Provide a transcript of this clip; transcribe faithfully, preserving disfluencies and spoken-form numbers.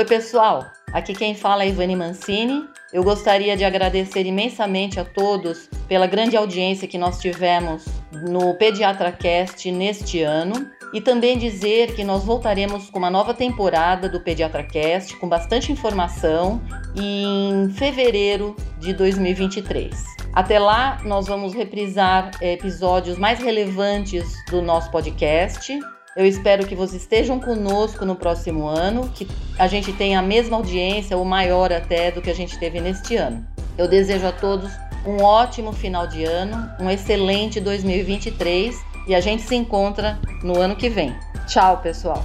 Oi pessoal, aqui quem fala é Ivani Mancini. Eu gostaria de agradecer imensamente a todos pela grande audiência que nós tivemos no PediatraCast neste ano e também dizer que nós voltaremos com uma nova temporada do PediatraCast com bastante informação em fevereiro de dois mil e vinte e três. Até lá, nós vamos reprisar episódios mais relevantes do nosso podcast. Eu espero que vocês estejam conosco no próximo ano, que a gente tenha a mesma audiência, ou maior até, do que a gente teve neste ano. Eu desejo a todos um ótimo final de ano, um excelente dois mil e vinte e três e a gente se encontra no ano que vem. Tchau, pessoal!